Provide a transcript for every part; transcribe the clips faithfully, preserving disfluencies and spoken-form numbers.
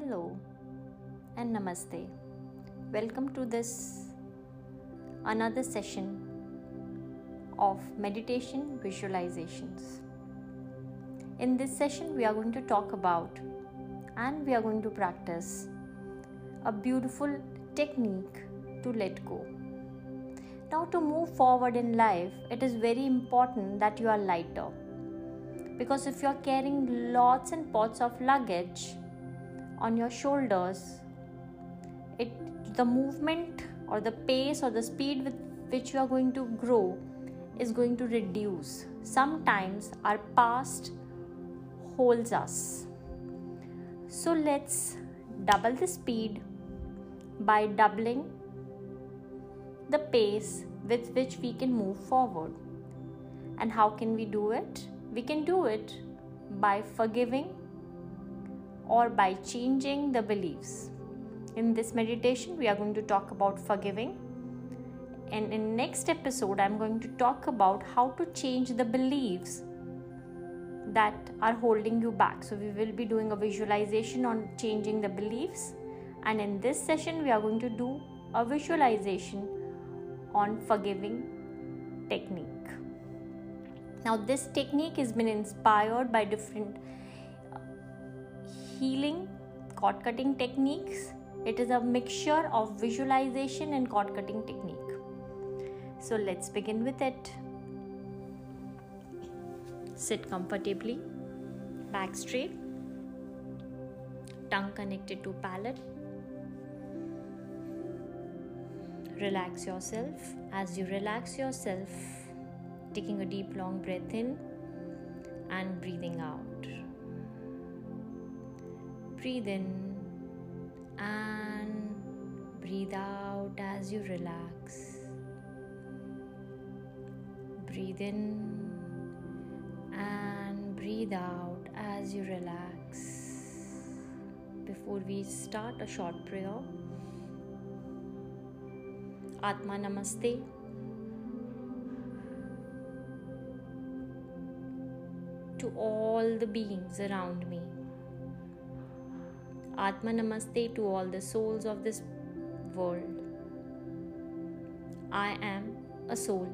Hello and Namaste. Welcome to this another session of meditation visualizations. In this session we are going to talk about and we are going to practice a beautiful technique to let go. Now, to move forward in life, it is very important that you are lighter, because if you are carrying lots and pots of luggage on your shoulders, it the movement or the pace or the speed with which you are going to grow is going to reduce. Sometimes our past holds us. So let's double the speed by doubling the pace with which we can move forward. And how can we do it? We can do it by forgiving or by changing the beliefs. In this meditation, we are going to talk about forgiving. And in next episode, I'm going to talk about how to change the beliefs that are holding you back. So we will be doing a visualization on changing the beliefs. And in this session, we are going to do a visualization on forgiving technique. Now, this technique has been inspired by different healing cord cutting techniques. It is a mixture of visualization and cord cutting technique. So let's begin with it. Sit comfortably, back straight, tongue connected to palate. Relax yourself. As you relax yourself, taking a deep long breath in and breathing out. Breathe in and breathe out as you relax. Breathe in and breathe out as you relax. Before we start, a short prayer. Atma Namaste. To all the beings around me. Atma Namaste to all the souls of this world. I am a soul.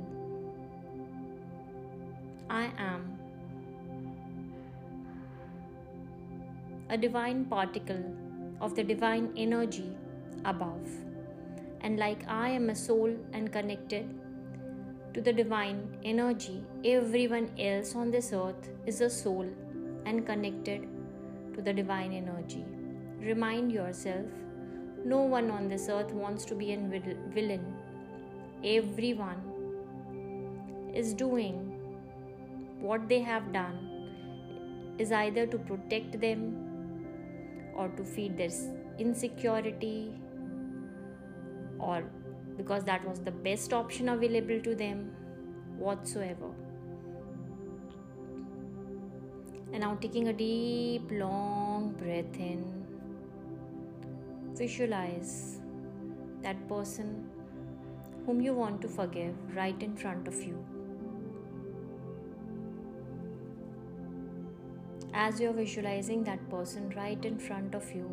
I am a divine particle of the divine energy above. And like I am a soul and connected to the divine energy, everyone else on this earth is a soul and connected to the divine energy. Remind yourself, no one on this earth wants to be a villain. Everyone is doing what they have done is either to protect them or to feed their insecurity, or because that was the best option available to them whatsoever. And now taking a deep long breath in, visualize that person whom you want to forgive right in front of you. As you're visualizing that person right in front of you,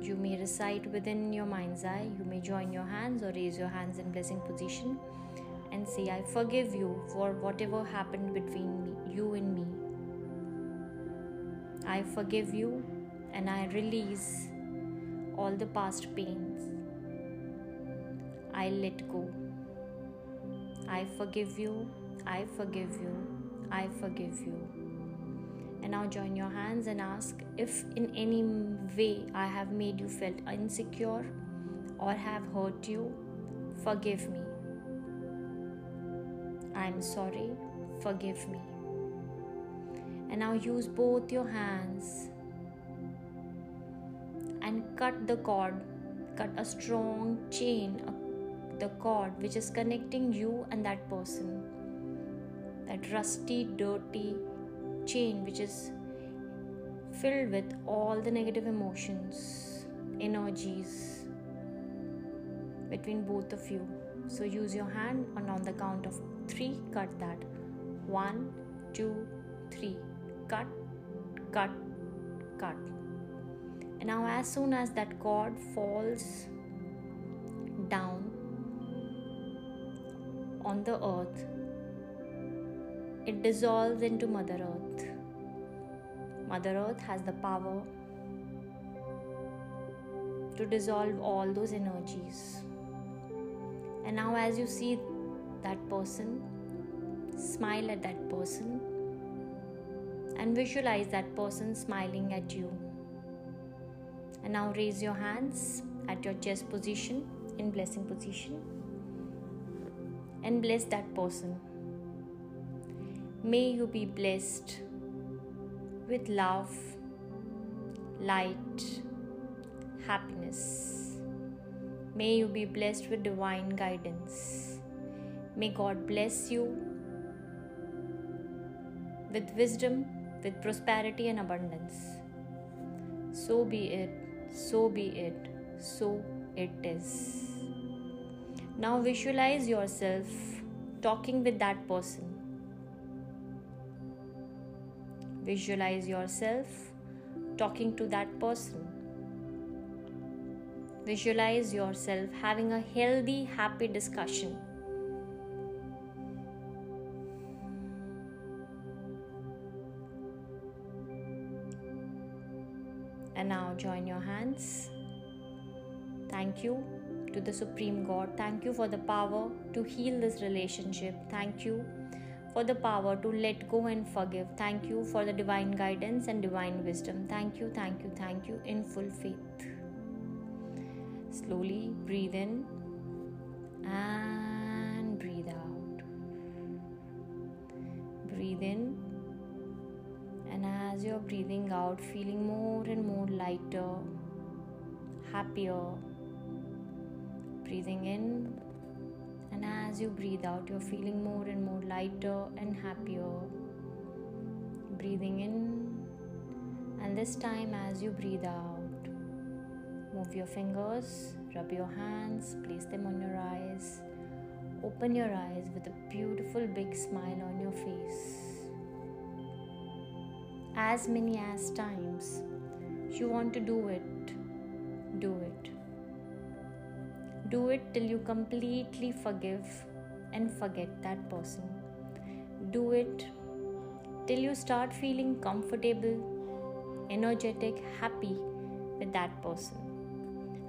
you may recite within your mind's eye, you may join your hands or raise your hands in blessing position and say, I forgive you for whatever happened between me, you and me. I forgive you and I release all the past pains. I let go. I forgive you, I forgive you, I forgive you. And now join your hands and ask, if in any way I have made you felt insecure or have hurt you, forgive me. I am sorry, forgive me. And now use both your hands and cut the cord, cut a strong chain, the cord which is connecting you and that person, that rusty, dirty chain which is filled with all the negative emotions, energies between both of you. So use your hand, and on the count of three, cut that. One, two, three. Cut, cut, cut. And now as soon as that cord falls down on the earth, it dissolves into Mother Earth. Mother Earth has the power to dissolve all those energies. And now as you see that person, smile at that person and visualize that person smiling at you. And now raise your hands at your chest position in blessing position and bless that person. May you be blessed with love, light, happiness. May you be blessed with divine guidance. May God bless you with wisdom, with prosperity and abundance. So be it, so be it, so it is. Now visualize yourself talking with that person. Visualize yourself talking to that person. Visualize yourself having a healthy, happy discussion. And now join your hands. Thank you to the Supreme God. Thank you for the power to heal this relationship. Thank you for the power to let go and forgive. Thank you for the divine guidance and divine wisdom. Thank you, thank you, thank you in full faith. Slowly breathe in and breathe out. Breathe in, and as you're breathing out, feeling more and more lighter, happier. Breathing in, and as you breathe out, you're feeling more and more lighter and happier. Breathing in, and this time as you breathe out, move your fingers, rub your hands, place them on your eyes. Open your eyes with a beautiful big smile on your face. As many as times you want to do it, do it. Do it till you completely forgive and forget that person. Do it till you start feeling comfortable, energetic, happy with that person.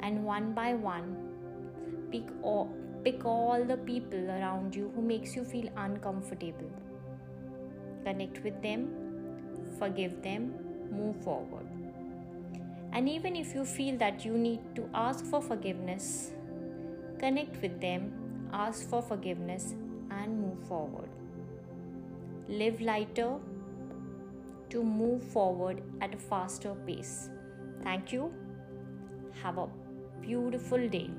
And one by one, pick all, pick all the people around you who makes you feel uncomfortable. Connect with them, forgive them, move forward. And even if you feel that you need to ask for forgiveness, connect with them, ask for forgiveness and move forward. Live lighter to move forward at a faster pace. Thank you. Have a beautiful day.